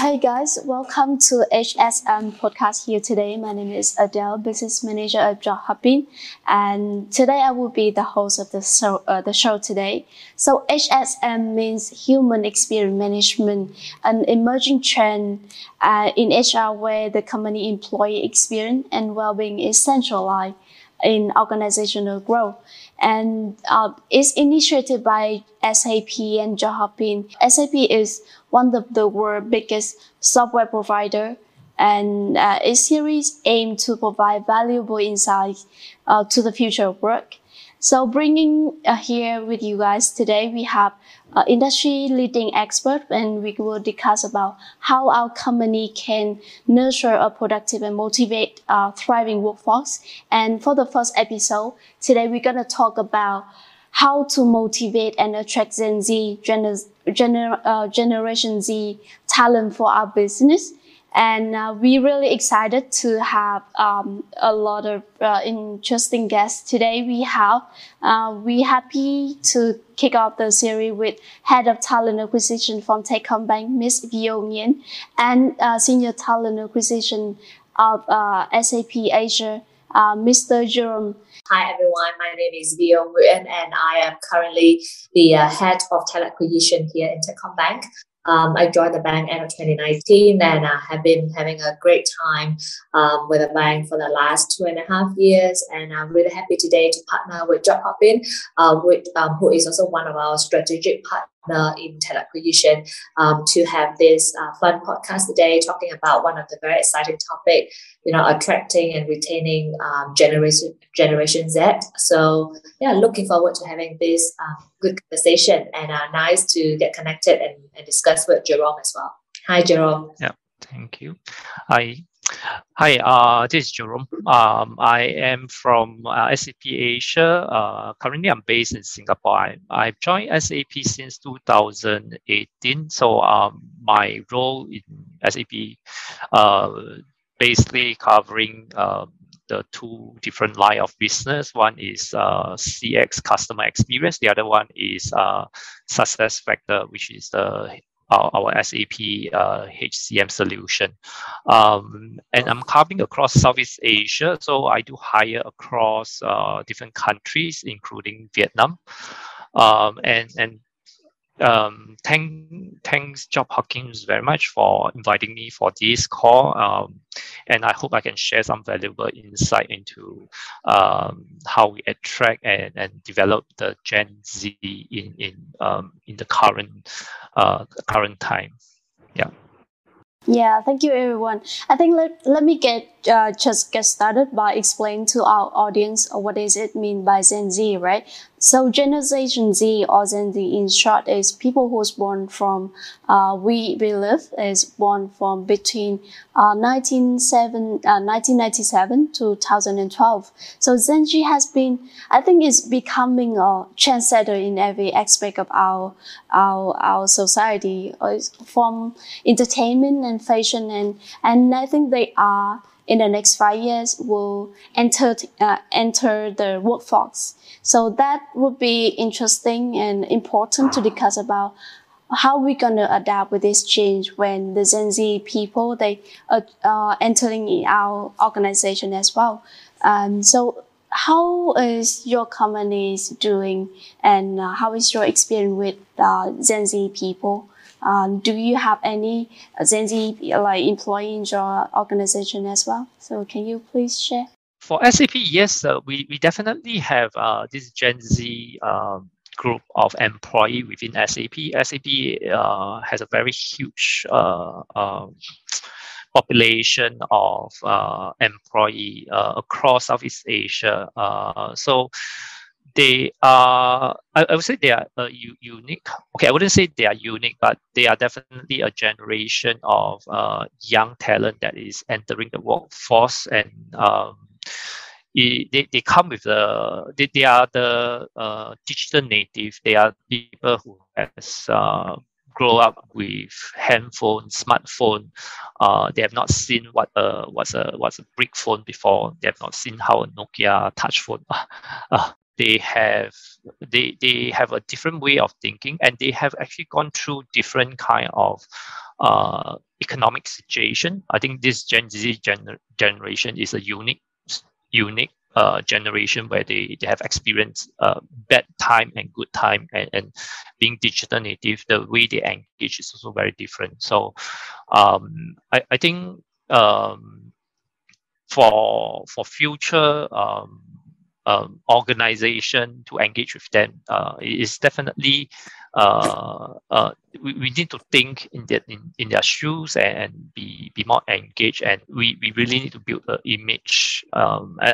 Hey guys, welcome to HXM Podcast here today. My name is Adele, Business Manager at Jobhopin, and today I will be the host of the show today. So HXM means Human Experience Management, an emerging trend in HR where the company employee experience and well-being is centralized in organizational growth. And it's initiated by SAP and Jobhopin. SAP is one of the world's biggest software provider, and its series aims to provide valuable insights to the future of work. So bringing here with you guys today, we have industry-leading expert, and we will discuss about how our company can nurture a productive and motivate thriving workforce. And for the first episode, today we're going to talk about how to motivate and attract Generation Z talent for our business. And we're really excited to have a lot of interesting guests today. We're happy to kick off the series with Head of Talent Acquisition from Techcombank, Ms. Vio Nguyen, and Senior Talent Acquisition of SAP Asia, Mr. Jerome. Hi everyone, my name is Vio Nguyen, and I am currently the Head of Talent Acquisition here in Techcombank. I joined the bank end of 2019, and I have been having a great time with the bank for the last 2.5 years. And I'm really happy today to partner with Jobhopin, who is also one of our strategic partners in talent acquisition, to have this fun podcast today talking about one of the very exciting topics, attracting and retaining Generation Z. So yeah, looking forward to having this good conversation, and nice to get connected and discuss with Jerome as well. Hi, Jerome. Yeah, thank you. Hi. This is Jerome. I am from SAP Asia. Currently, I'm based in Singapore. I've joined SAP since 2018. So my role in SAP basically covering the two different lines of business. One is CX, customer experience. The other one is SuccessFactor, which is our SAP HCM solution. And I'm covering across Southeast Asia. So I do hire across different countries, including Vietnam. Thanks Jobhopin very much for inviting me for this call, and I hope I can share some valuable insight into how we attract and develop the Gen Z in the current time. Yeah, thank you everyone. I think let me just get started by explaining to our audience what does it mean by Gen Z, right? So Generation Z, or Gen Z in short, is people who's born from we believe is born from between 1997 to 2012. So Gen Z has been, I think, is becoming a trendsetter in every aspect of our society, from entertainment and fashion, and I think they are, in the next 5 years, will enter the workforce. So that would be interesting and important to discuss about how we're gonna adapt with this change when the Gen Z people, they are entering in our organization as well. So how is your company doing, and how is your experience with Gen Z people? Do you have any Gen Z employee in your organization as well? So can you please share? For SAP, yes, we definitely have this Gen Z group of employee within SAP. SAP has a very huge population of employee across Southeast Asia. So they are, I would say they are unique. Okay, I wouldn't say they are unique, but they are definitely a generation of young talent that is entering the workforce, and they come with they are the digital native. They are people who has grow up with handphone, smartphone. They have not seen what's a brick phone before. They have not seen how a Nokia touch phone. they have a different way of thinking, and they have actually gone through different kind of economic situation. I think this Gen Z generation is a unique generation where they have experienced bad time and good time, and being digital native, the way they engage is also very different. So I think for future organization to engage with them, is definitely we need to think in their shoes and be more engaged, and we really need to build an image,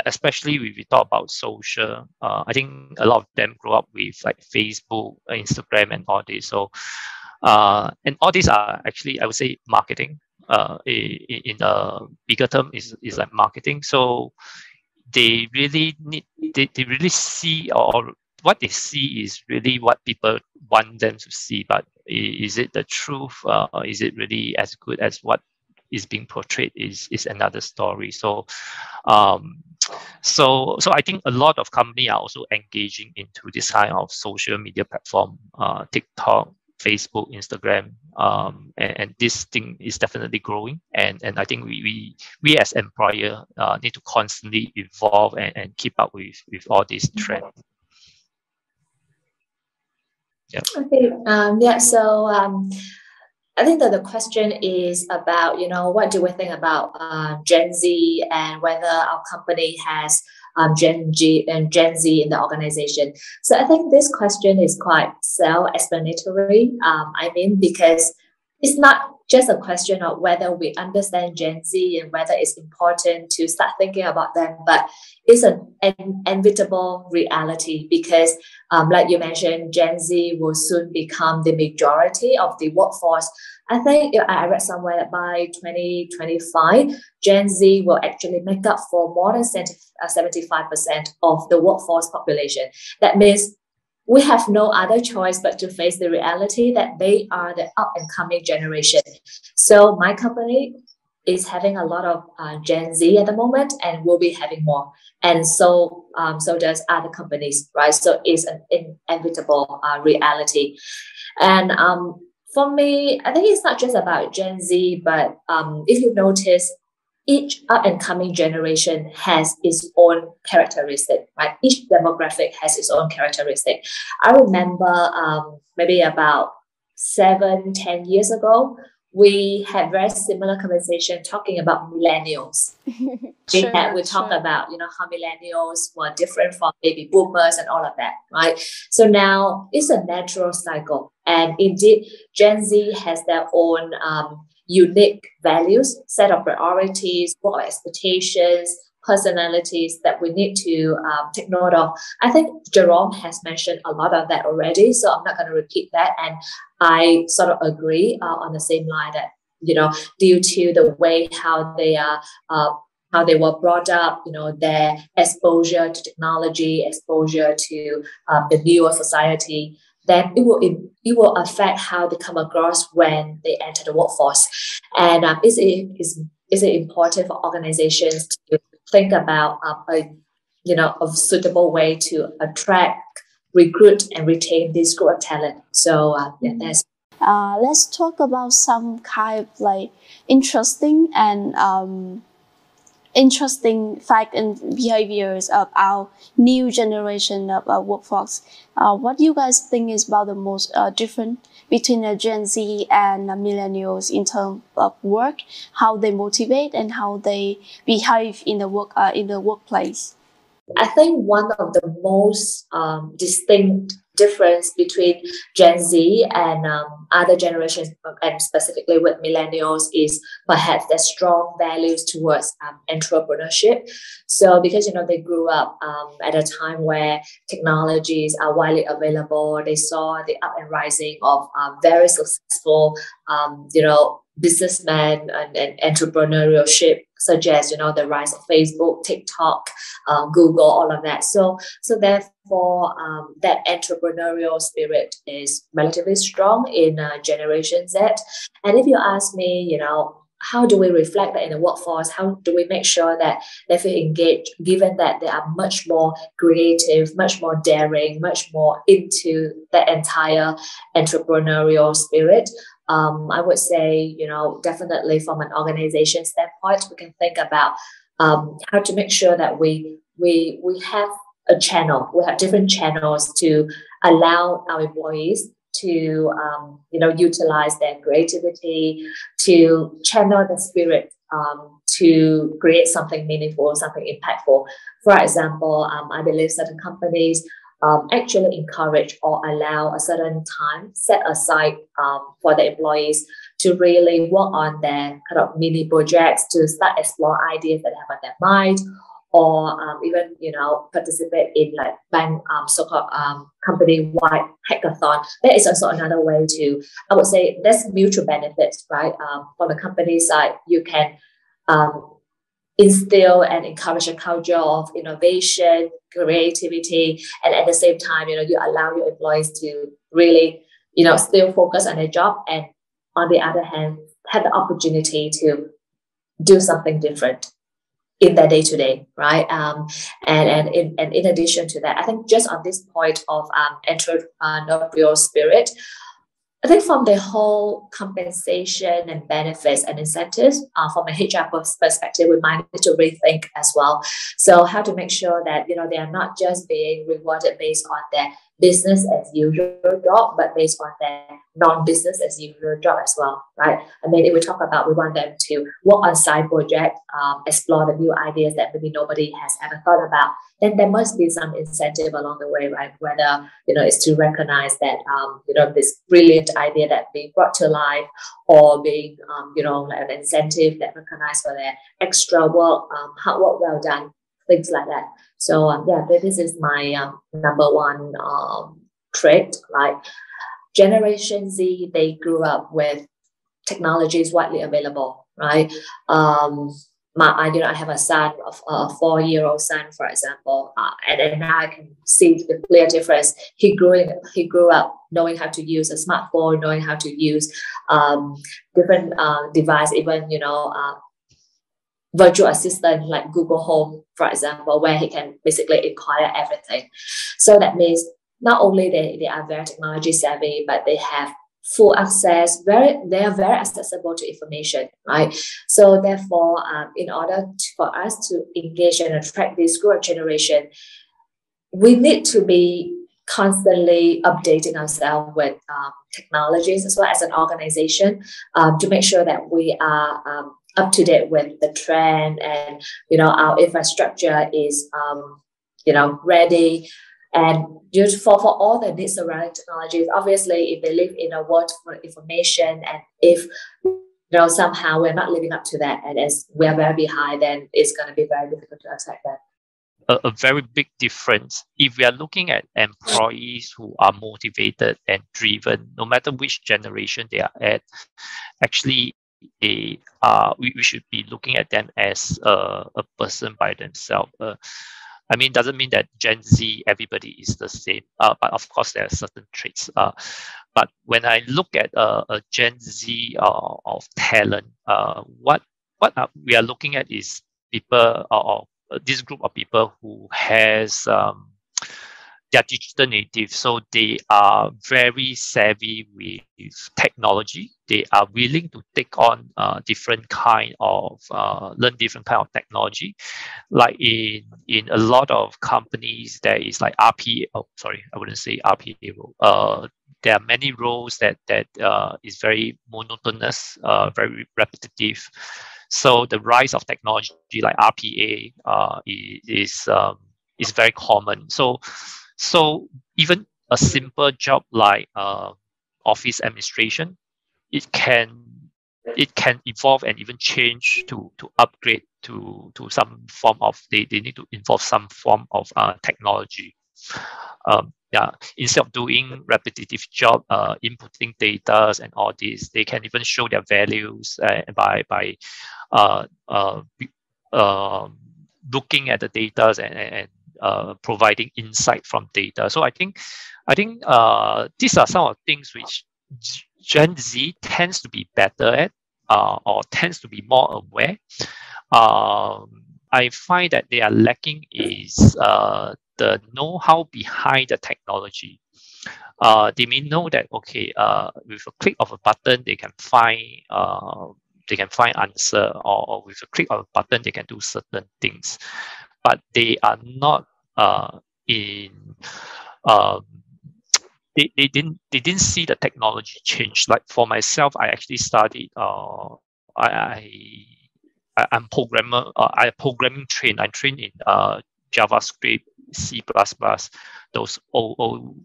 especially when we talk about social. I think a lot of them grow up with like Facebook, Instagram, and all this. So and all these are actually, I would say, marketing. In a bigger term, is like marketing. So they really need, they really see, or what they see is really what people want them to see. But is it the truth? Is it really as good as what is being portrayed? Is another story. So, so I think a lot of companies are also engaging into this kind of social media platform, TikTok, Facebook, Instagram, and this thing is definitely growing. And I think we as employer need to constantly evolve and keep up with all these trends. Yeah. Okay. Yeah. So I think that the question is about, you know, what do we think about Gen Z and whether our company has Gen Z in the organization. So I think this question is quite self-explanatory. I mean, because it's not just a question of whether we understand Gen Z and whether it's important to start thinking about them, but it's an inevitable reality because, like you mentioned, Gen Z will soon become the majority of the workforce. I think I read somewhere that by 2025, Gen Z will actually make up for more than 75% of the workforce population. That means we have no other choice but to face the reality that they are the up-and-coming generation. So my company is having a lot of Gen Z at the moment, and will be having more. And so so does other companies, right? So it's an inevitable reality. And for me, I think it's not just about Gen Z, but if you notice, each up-and-coming generation has its own characteristic, right? Each demographic has its own characteristic. I remember maybe about 7-10 years ago, we had very similar conversation talking about millennials. we talked about, you know, how millennials were different from baby boomers and all of that, right? So now it's a natural cycle. And indeed, Gen Z has their own unique values, set of priorities, work expectations, personalities that we need to take note of. I think Jerome has mentioned a lot of that already, so I'm not going to repeat that. And I sort of agree on the same line that, you know, due to the way how they are, how they were brought up, you know, their exposure to technology, exposure to the newer society, then it will affect how they come across when they enter the workforce. And is it important for organizations to think about a suitable way to attract, recruit, and retain this group of talent? So let's talk about some kind of like interesting and interesting fact and behaviors of our new generation of our workforce. What do you guys think is about the most different between Gen Z and millennials in terms of work, how they motivate and how they behave in the work in the workplace? I think one of the most distinct difference between Gen Z and other generations, and specifically with millennials, is perhaps their strong values towards entrepreneurship. So because, you know, they grew up at a time where technologies are widely available, they saw the up and rising of very successful, businessmen and entrepreneurship, such as, you know, the rise of Facebook, TikTok, Google, all of that. So therefore, that entrepreneurial spirit is relatively strong in Generation Z. And if you ask me, you know, how do we reflect that in the workforce? How do we make sure that they feel engaged, given that they are much more creative, much more daring, much more into that entire entrepreneurial spirit? I would say, definitely from an organization standpoint, we can think about how to make sure that we have a channel. We have different channels to allow our employees to utilize their creativity, to channel the spirit to create something meaningful, something impactful. For example, I believe certain companies actually encourage or allow a certain time set aside for the employees to really work on their kind of mini projects, to start explore ideas that they have on their mind, or even participate in like bank so-called company-wide hackathon. That is also another way to, I would say, that's mutual benefits, right? From the company side, you can instill and encourage a culture of innovation, creativity, and at the same time, you allow your employees to really, still focus on their job, and on the other hand, have the opportunity to do something different in their day-to-day, right? And in addition to that, I think just on this point of entrepreneurial spirit, I think from the whole compensation and benefits and incentives, from a HR perspective, we might need to rethink as well. So how to make sure that, they are not just being rewarded based on their business as usual job, but based on their non-business as usual job as well, right? And then if we talk about, we want them to work on side projects, explore the new ideas that maybe nobody has ever thought about, then there must be some incentive along the way, right? Whether, it's to recognize that, this brilliant idea that being brought to life, or being, like an incentive that recognized for their extra work, hard work well done, things like that. So this is my number one trait. Like Generation Z, they grew up with technologies widely available, right? I have a son, a 4-year-old son, for example, and then now I can see the clear difference. He grew up knowing how to use a smartphone, knowing how to use different devices, even virtual assistant like Google Home, for example, where he can basically inquire everything. So that means not only they are very technology savvy, but they have full access, they are very accessible to information, right? So therefore, in order for us to engage and attract this growth generation, we need to be constantly updating ourselves with technologies as well as an organization to make sure that we are up to date with the trend, and our infrastructure is ready, and for all the needs around technologies. Obviously, if they live in a world for information, and if somehow we're not living up to that, and as we're very behind, then it's going to be very difficult to attract that. A very big difference if we are looking at employees who are motivated and driven, no matter which generation they are at. Actually, we should be looking at them as a person by themselves. I mean, doesn't mean that Gen Z, everybody is the same, but of course there are certain traits. But when I look at a Gen Z of talent, we are looking at is people, or this group of people who has they are digital natives, so they are very savvy with technology. They are willing to take on learn different kind of technology. Like in a lot of companies, there is like RPA. Oh, sorry, I wouldn't say RPA role. There are many roles that is very monotonous, very repetitive. So the rise of technology like RPA is very common. So even a simple job like office administration, it can evolve and even change to upgrade to some form of, they need to involve some form of technology. Instead of doing repetitive job, inputting data and all this, they can even show their values by looking at the data and providing insight from data. So I think these are some of the things which Gen Z tends to be better at, or tends to be more aware. I find that they are lacking is the know-how behind the technology. They may know that, okay, with a click of a button, they can find answer, or with a click of a button, they can do certain things. But they are not they didn't see the technology change. Like for myself, I actually studied. I'm programmer. I programming trained. I trained in JavaScript, C++, those old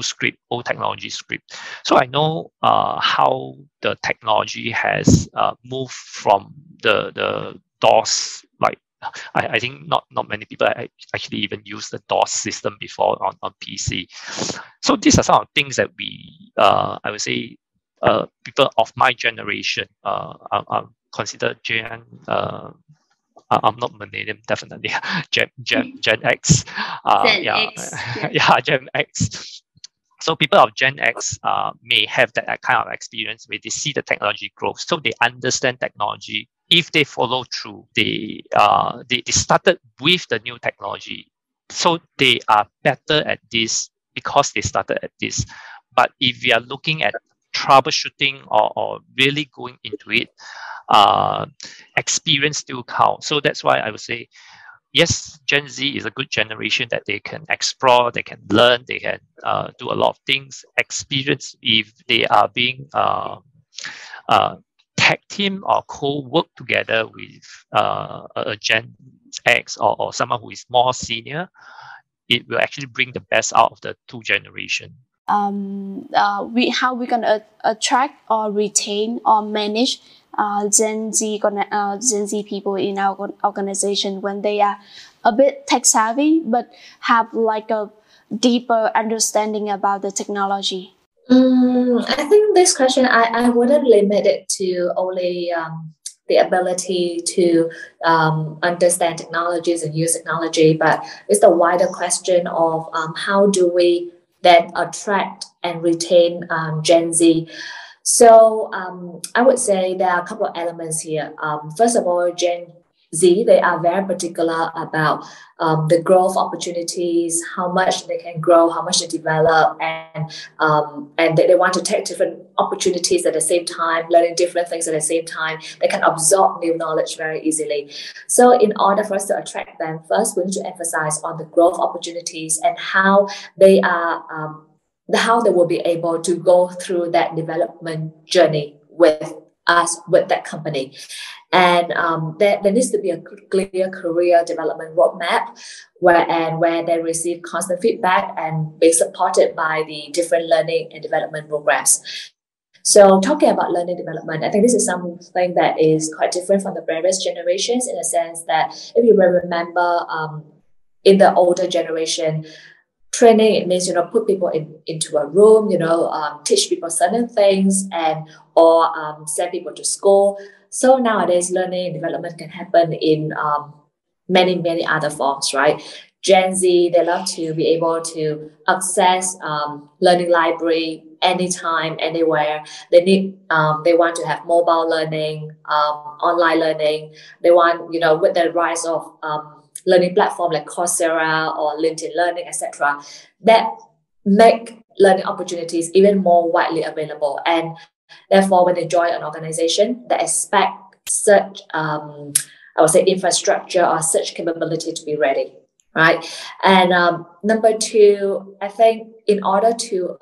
script, old technology script. So I know how the technology has moved from the DOS. Like I think not many people actually even use the DOS system before on PC. So these are some of the things that we I would say people of my generation are considered Gen. I'm not millennium, definitely. Gen X. Gen X. So people of Gen X may have that kind of experience where they see the technology growth. So they understand technology. If they follow through, they started with the new technology. So they are better at this because they started at this. But if you are looking at troubleshooting or really going into it, experience still counts. So that's why I would say, yes, Gen Z is a good generation that they can explore, they can learn, they can do a lot of things. Experience, if they are being tag team or co-work together with a Gen X or someone who is more senior, it will actually bring the best out of the two generations. How we can attract or retain or manage Gen Z people in our organization when they are a bit tech savvy but have like a deeper understanding about the technology? I think this question I wouldn't limit it to only the ability to understand technologies and use technology, but it's the wider question of how do we then attract and retain Gen Z. So I would say there are a couple of elements here. First of all, Gen Z, they are very particular about the growth opportunities, how much they can grow, how much they develop, and they want to take different opportunities at the same time, learning different things at the same time. They can absorb new knowledge very easily. So in order for us to attract them, first we need to emphasize on the growth opportunities and how they are, how they will be able to go through that development journey with us, with that company. And there needs to be a clear career development roadmap where they receive constant feedback and be supported by the different learning and development programs. So talking about learning development, I think this is something that is quite different from the previous generations in a sense that if you remember in the older generation, training, it means, put people into a room, teach people certain things or send people to school. So nowadays, learning and development can happen in many, many other forms, right? Gen Z, they love to be able to access learning library anytime, anywhere. They want to have mobile learning, online learning. They want, with the rise of learning platform like Coursera or LinkedIn Learning, etc., that make learning opportunities even more widely available. And therefore, when they join an organization, they expect such, infrastructure or such capability to be ready, right? And number two, I think in order to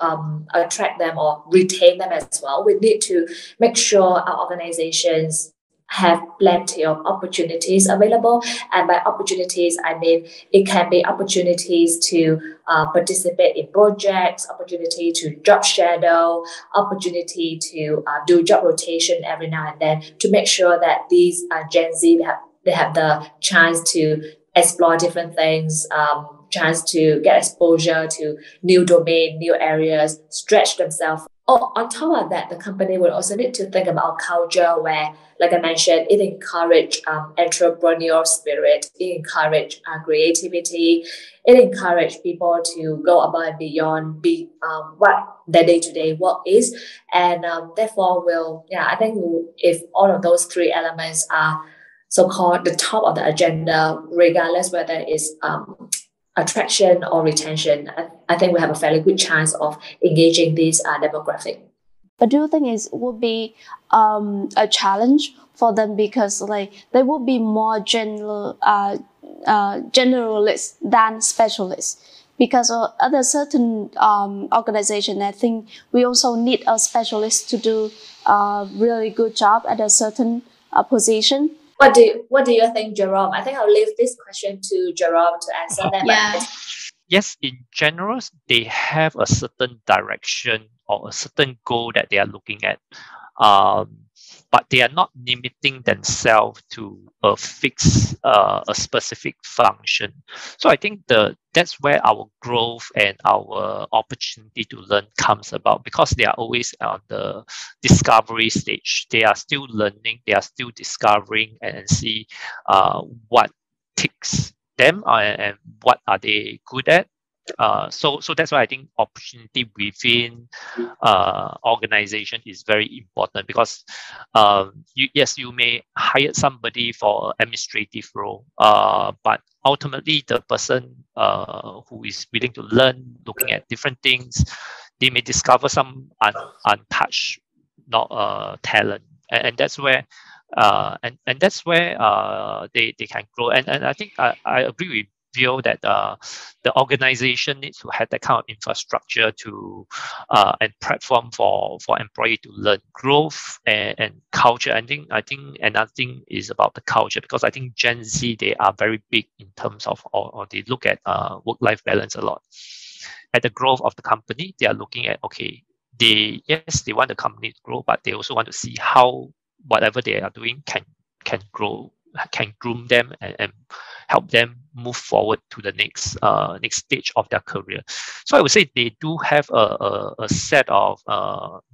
attract them or retain them as well, we need to make sure our organizations have plenty of opportunities available. And by opportunities, I mean, it can be opportunities to participate in projects, opportunity to job shadow, opportunity to do job rotation every now and then to make sure that these Gen Z, they have the chance to explore different things, chance to get exposure to new domain, new areas, stretch themselves Oh, on top of that, the company will also need to think about culture where, like I mentioned, it encourages entrepreneurial spirit, it encourages creativity, it encourages people to go above and beyond what their day-to-day work is. And therefore, I think if all of those three elements are so-called the top of the agenda, regardless whether it's attraction or retention, I think we have a fairly good chance of engaging this demographic. But do you think it would be a challenge for them because they would be more generalists than specialists? Because other certain organization, I think we also need a specialist to do a really good job at a certain position. What do you think, Jerome? I think I'll leave this question to Jerome to answer that. Yeah. Yes, in general, they have a certain direction or a certain goal that they are looking at, but they are not limiting themselves to a fixed, a specific function. So I think that's where our growth and our opportunity to learn comes about, because they are always on the discovery stage. They are still learning, they are still discovering and see what ticks them and what are they good at. So that's why I think opportunity within organization is very important, because you may hire somebody for administrative role, but ultimately the person who is willing to learn, looking at different things, they may discover some untouched talent, and that's where they can grow. And I think I agree with Vio that the organization needs to have that kind of infrastructure to and platform for employee to learn. Growth and culture. I think another thing is about the culture, because I think Gen Z, they are very big in terms of or they look at work-life balance a lot. At the growth of the company, they are looking at they want the company to grow, but they also want to see how whatever they are doing can grow, can groom them and help them move forward to the next stage of their career. So I would say they do have a set of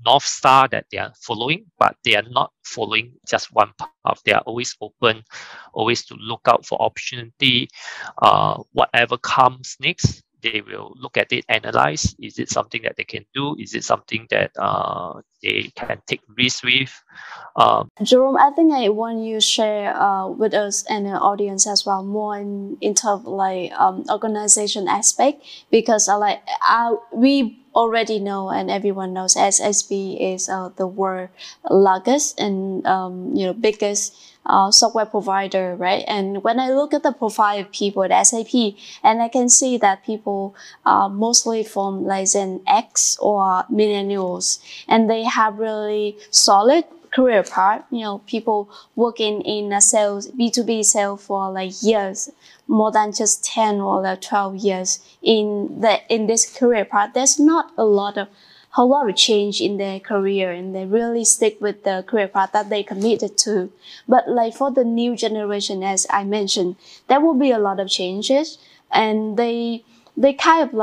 North Star that they are following, but they are not following just one path. They are always open, always to look out for opportunity. Whatever comes next, they will look at it, analyze. Is it something that they can do? Is it something that they can take risks with? Jerome, I think I want you to share with us and the audience as well more in terms of organization aspect, because we already know and everyone knows SAP is the world's largest and biggest software provider, right? And when I look at the profile of people at SAP, and I can see that people are mostly from Gen X or millennials, and they have really solid career path. People working in a sales, B2B sales for years, more than just 10 or 12 years in this career path. There's not a lot of change in their career, and they really stick with the career path that they committed to. But for the new generation, as I mentioned, there will be a lot of changes, and they kind of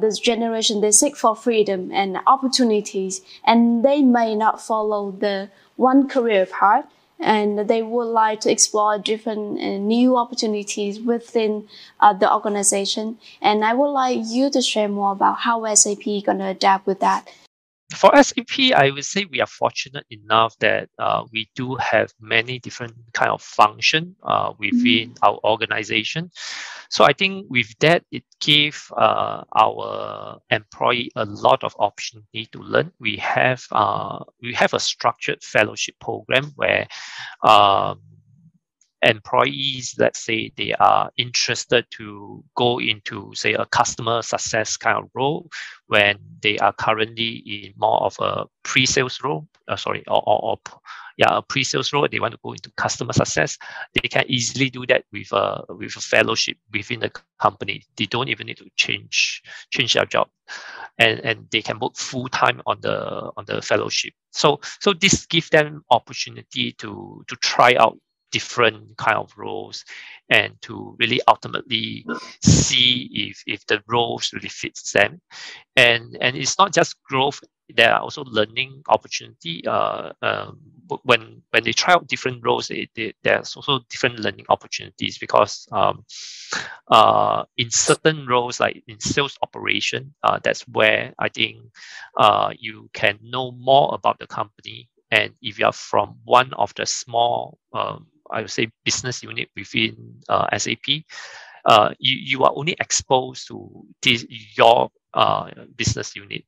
this generation, they seek for freedom and opportunities, and they may not follow the one career path, and they would like to explore different new opportunities within the organization. And I would like you to share more about how SAP is going to adapt with that. For SAP, I would say we are fortunate enough that we do have many different kind of function within our organization. So I think with that, it gave our employee a lot of opportunity to learn. We have a structured fellowship program where employees, let's say they are interested to go into, say, a customer success kind of role when they are currently in more of a pre-sales role, a pre-sales role, they want to go into customer success. They can easily do that with a fellowship within the company. They don't even need to change their job, and they can work full time on the fellowship. So this gives them opportunity to try out different kind of roles and to really ultimately see if the roles really fits them. And it's not just growth there are also learning opportunity. When they try out different roles, there's also different learning opportunities, because in certain roles, like in sales operation, that's where I think you can know more about the company. And if you are from one of the small, I would say, business unit within SAP, you are only exposed to this, your business unit.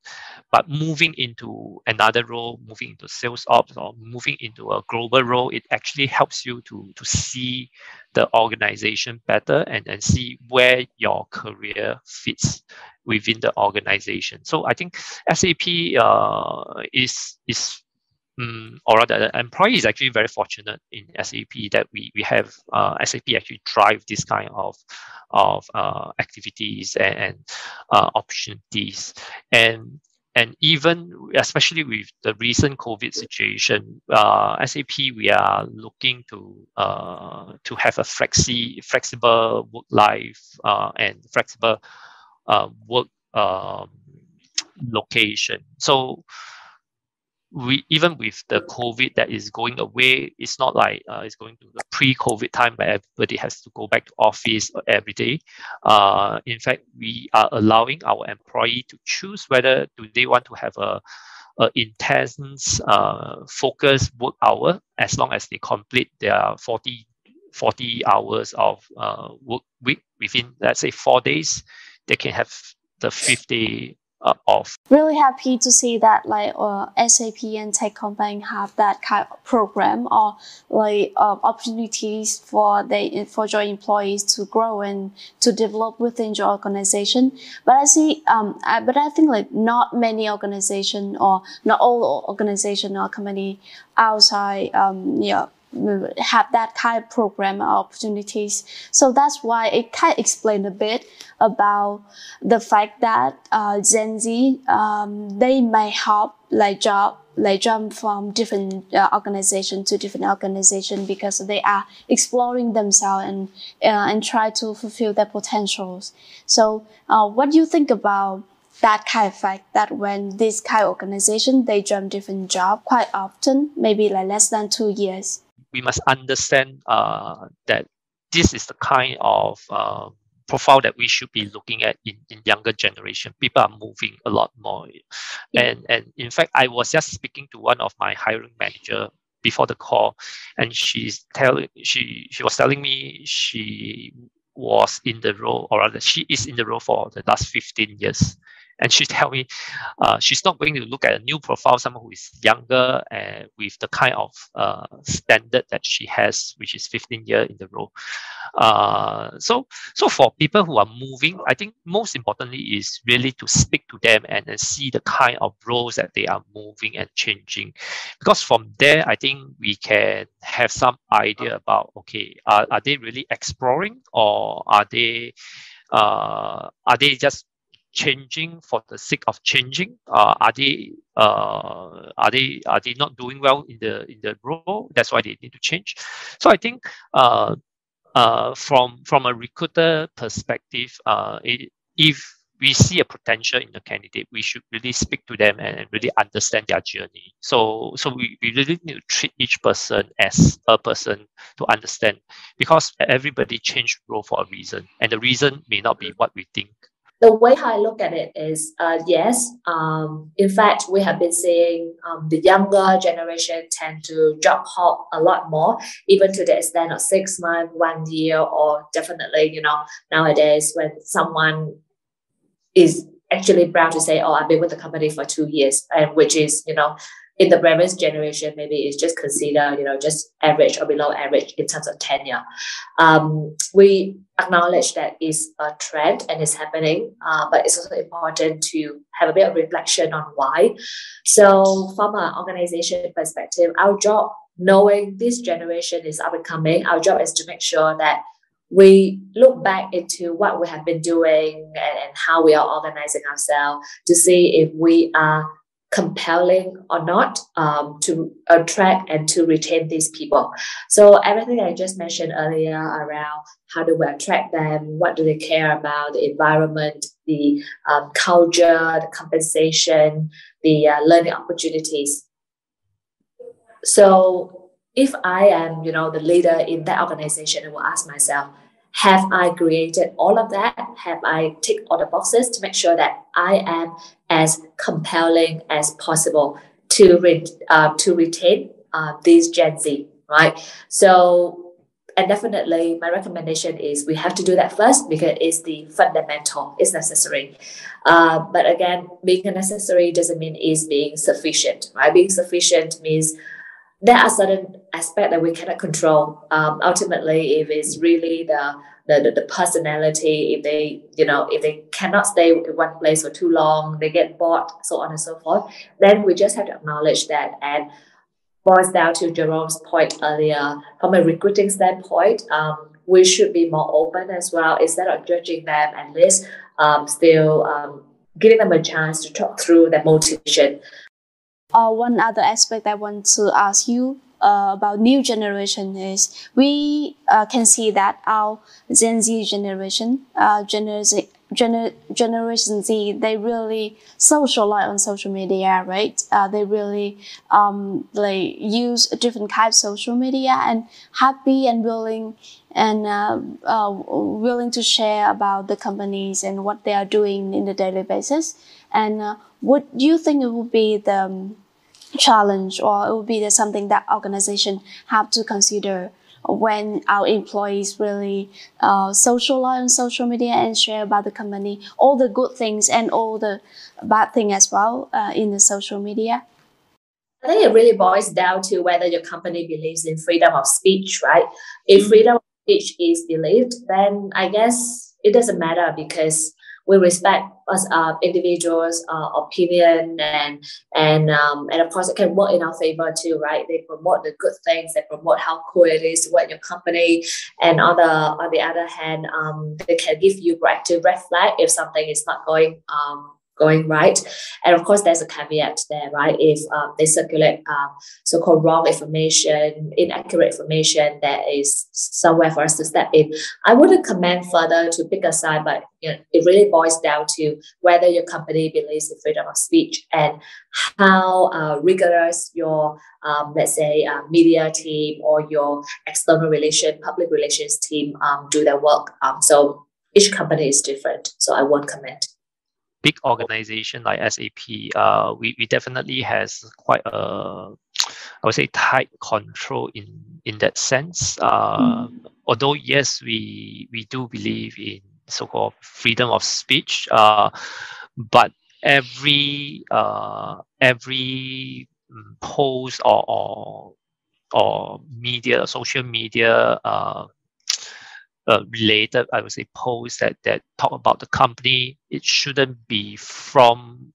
But moving into another role, moving into sales ops, or moving into a global role, it actually helps you to see the organization better and see where your career fits within the organization. So I think SAP or rather, the employee is actually very fortunate in SAP that we have SAP actually drive this kind of activities and opportunities, and even especially with the recent COVID situation, SAP, we are looking to have a flexible work life and flexible work location. So we, even with the COVID that is going away, it's not like it's going to the pre-COVID time where everybody has to go back to office every day. In fact, we are allowing our employee to choose whether do they want to have a intense focused work hour, as long as they complete their 40 hours of work week within, let's say, 4 days. They can have the 50 off. Really happy to see that like SAP and Techcombank have that kind of program or like opportunities for your employees to grow and to develop within your organization. But I see, I think like not many organization or not all organization or company outside, have that kind of program or opportunities. So that's why it kind of explained a bit about the fact that Gen Z, they may hop jump from different organization to different organization, because they are exploring themselves and try to fulfill their potentials. So what do you think about that kind of fact that when this kind of organization, they jump different job quite often, maybe like less than 2 years? We must understand that this is the kind of profile that we should be looking at in younger generation. People are moving a lot more. And in fact, I was just speaking to one of my hiring manager before the call, and she was telling me she was in the role, or rather she is in the role for the last 15 years. And she tell me she's not going to look at a new profile, someone who is younger and with the kind of standard that she has, which is 15 years in the role. So for people who are moving, I think most importantly is really to speak to them and see the kind of roles that they are moving and changing. Because from there, I think we can have some idea about, okay, are they really exploring, or are they just changing for the sake of changing? Are they not doing well in the role? That's why they need to change. So I think from a recruiter perspective, if we see a potential in the candidate, we should really speak to them and really understand their journey. So we really need to treat each person as a person to understand, because everybody changed role for a reason, and the reason may not be what we think. The way I look at it is, yes, in fact, we have been seeing the younger generation tend to job hop a lot more, even to the extent of 6 months, 1 year, or definitely, nowadays when someone is actually proud to say, oh, I've been with the company for 2 years, and which is, in the previous generation, maybe it's just considered, just average or below average in terms of tenure. We acknowledge that it's a trend and it's happening, but it's also important to have a bit of reflection on why. So from an organization perspective, our job, knowing this generation is up and coming, our job is to make sure that we look back into what we have been doing and how we are organizing ourselves to see if we are compelling or not, to attract and to retain these people. So everything I just mentioned earlier around how do we attract them, what do they care about, the environment, the culture, the compensation, the learning opportunities. So if I am, the leader in that organization, I will ask myself, have I created all of that? Have I ticked all the boxes to make sure that I am as compelling as possible to retain these Gen Z, right? So, and definitely my recommendation is we have to do that first because it's the fundamental, it's necessary. But again, being necessary doesn't mean it's being sufficient, right? Being sufficient means there are certain aspects that we cannot control. Ultimately, if it's really the personality, if they, if they cannot stay in one place for too long, they get bored, so on and so forth, then we just have to acknowledge that. And boils down to Jerome's point earlier, from a recruiting standpoint, we should be more open as well. Instead of judging them, at least still giving them a chance to talk through their motivation. One other aspect I want to ask you about new generation is we can see that our Gen Z generation, Generation Z, they really socialize on social media, right? They really like use different types of social media and happy and willing to share about the companies and what they are doing in the daily basis. And what do you think it would be the challenge, or it would be something that organization have to consider when our employees really socialize on social media and share about the company, all the good things and all the bad things as well in the social media? I think it really boils down to whether your company believes in freedom of speech, right? If freedom of speech is believed, then I guess it doesn't matter because we respect us individuals' opinion and of course it can work in our favor too, right? They promote the good things, they promote how cool it is to work in your company, and on the other hand, they can give you right to red flag if something is not going right. And of course there's a caveat there, right? If they circulate so-called wrong information, inaccurate information, there is somewhere for us to step in. I wouldn't comment further to pick a side, but it really boils down to whether your company believes in freedom of speech and how rigorous your let's say media team or your external public relations team do their work. So each company is different, so I won't comment. Big organization like SAP, we definitely has quite a, I would say, tight control in that sense. Although yes, we do believe in so-called freedom of speech, but every post or media, social media related, I would say, posts that talk about the company, it shouldn't be from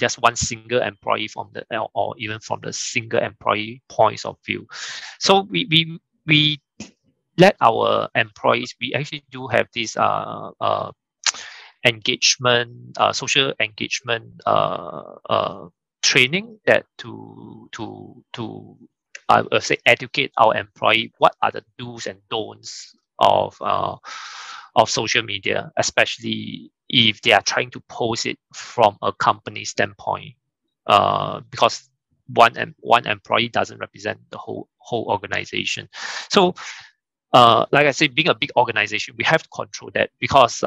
just one single employee or even from the single employee points of view. So we let our employees, we actually do have this engagement, social engagement training that to I would say educate our employee what are the do's and don'ts of social media, especially if they are trying to post it from a company standpoint, because one employee doesn't represent the whole organization. So like I said, being a big organization, we have to control that, because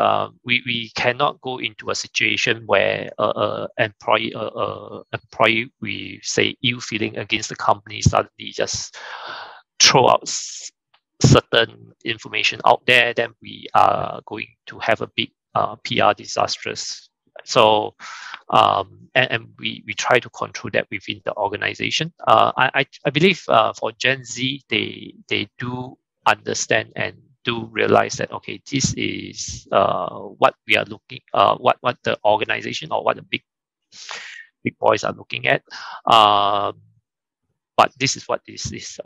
we cannot go into a situation where an employee we say ill feeling against the company suddenly just throw out certain information out there, then we are going to have a big PR disastrous. So we try to control that within the organization. I believe for Gen Z, they do understand and do realize that, okay, this is what we are looking, what the organization or what the big boys are looking at. But this is what this is.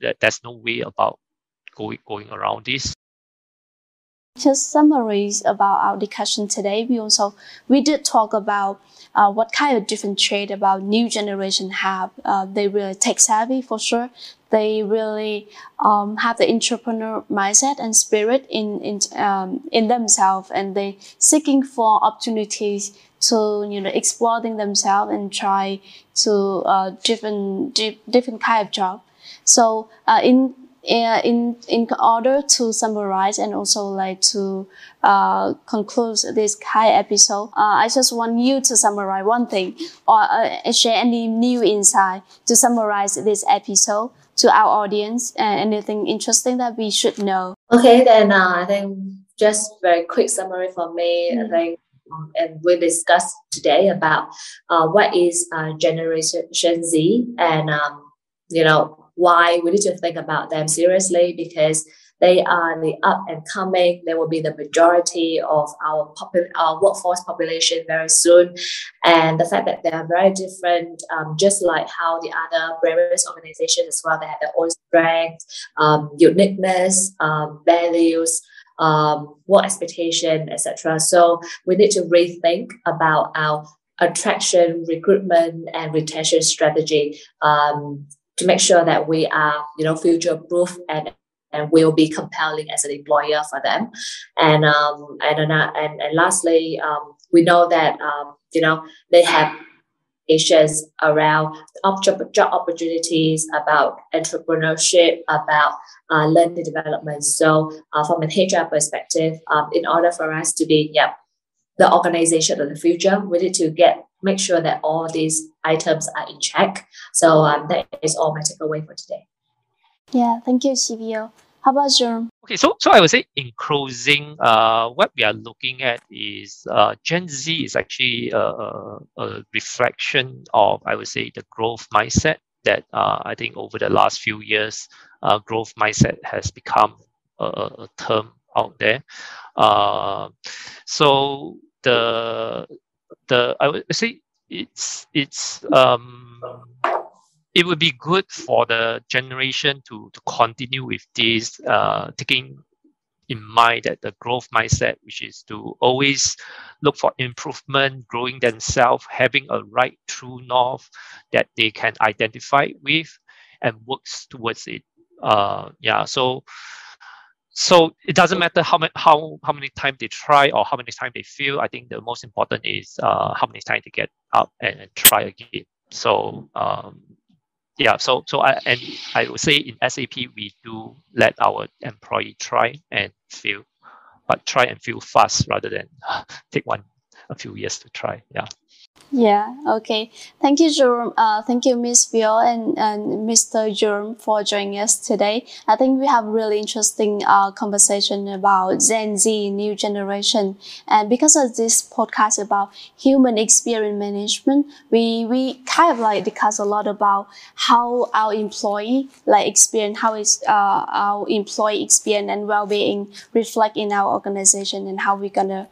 There's no way about going around this. Just summaries about our discussion today. We did talk about what kind of different trait about new generation have. They really tech savvy for sure. They really have the entrepreneur mindset and spirit in themselves, and they seeking for opportunities So, you know, exploring themselves and try to different kind of job. So, in order to summarize and also like to conclude this Kai episode, I just want you to summarize one thing or share any new insight to summarize this episode to our audience, and anything interesting that we should know. Okay, then I think just very quick summary for me. Mm-hmm. I think, and we discussed today about what is Generation Z, and you know, why we need to think about them seriously, because they are the up and coming. They will be the majority of our workforce population very soon. And the fact that they are very different, just like how the other various organizations as well, they have their own strengths, uniqueness, values, work expectation, etc. So we need to rethink about our attraction, recruitment, and retention strategy to make sure that we are, you know, future-proof and will be compelling as an employer for them. And and lastly, we know that you know, they have issues around job opportunities, about entrepreneurship, about learning development. So from an HR perspective, in order for us to be the organization of the future, we need to make sure that all these items are in check. So that is all my takeaway for today. Yeah, thank you, CBO. How about Jerome? Okay, so I would say in closing, what we are looking at is Gen Z is actually a reflection of, I would say, the growth mindset that I think over the last few years, growth mindset has become a term out there. So I would say it would be good for the generation to continue with this, taking in mind that the growth mindset, which is to always look for improvement, growing themselves, having a right true north that they can identify with and works towards it. So it doesn't matter how many times they try or how many times they fail. I think the most important is how many times they get up and try again. So I would say in SAP, we do let our employee try and fail, but try and fail fast rather than take a few years to try. Yeah. Okay. Thank you, Jerome. Thank you, Ms. Vio and Mr. Jerome for joining us today. I think we have really interesting conversation about Gen Z, new generation. And because of this podcast about human experience management, we kind of like discuss a lot about how our employee experience and well-being reflect in our organization, and how we're gonna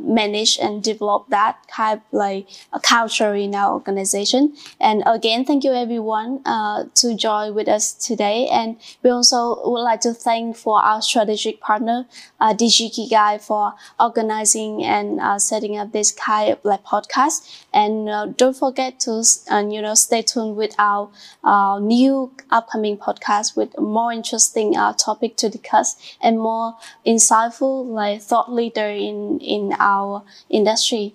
manage and develop that Kind of like a culture in our organization. And again, thank you everyone to join with us today. And we also would like to thank for our strategic partner, DGK Guy, for organizing and setting up this kind of like podcast. And don't forget to stay tuned with our new upcoming podcast with more interesting topic to discuss and more insightful like thought leader in our industry.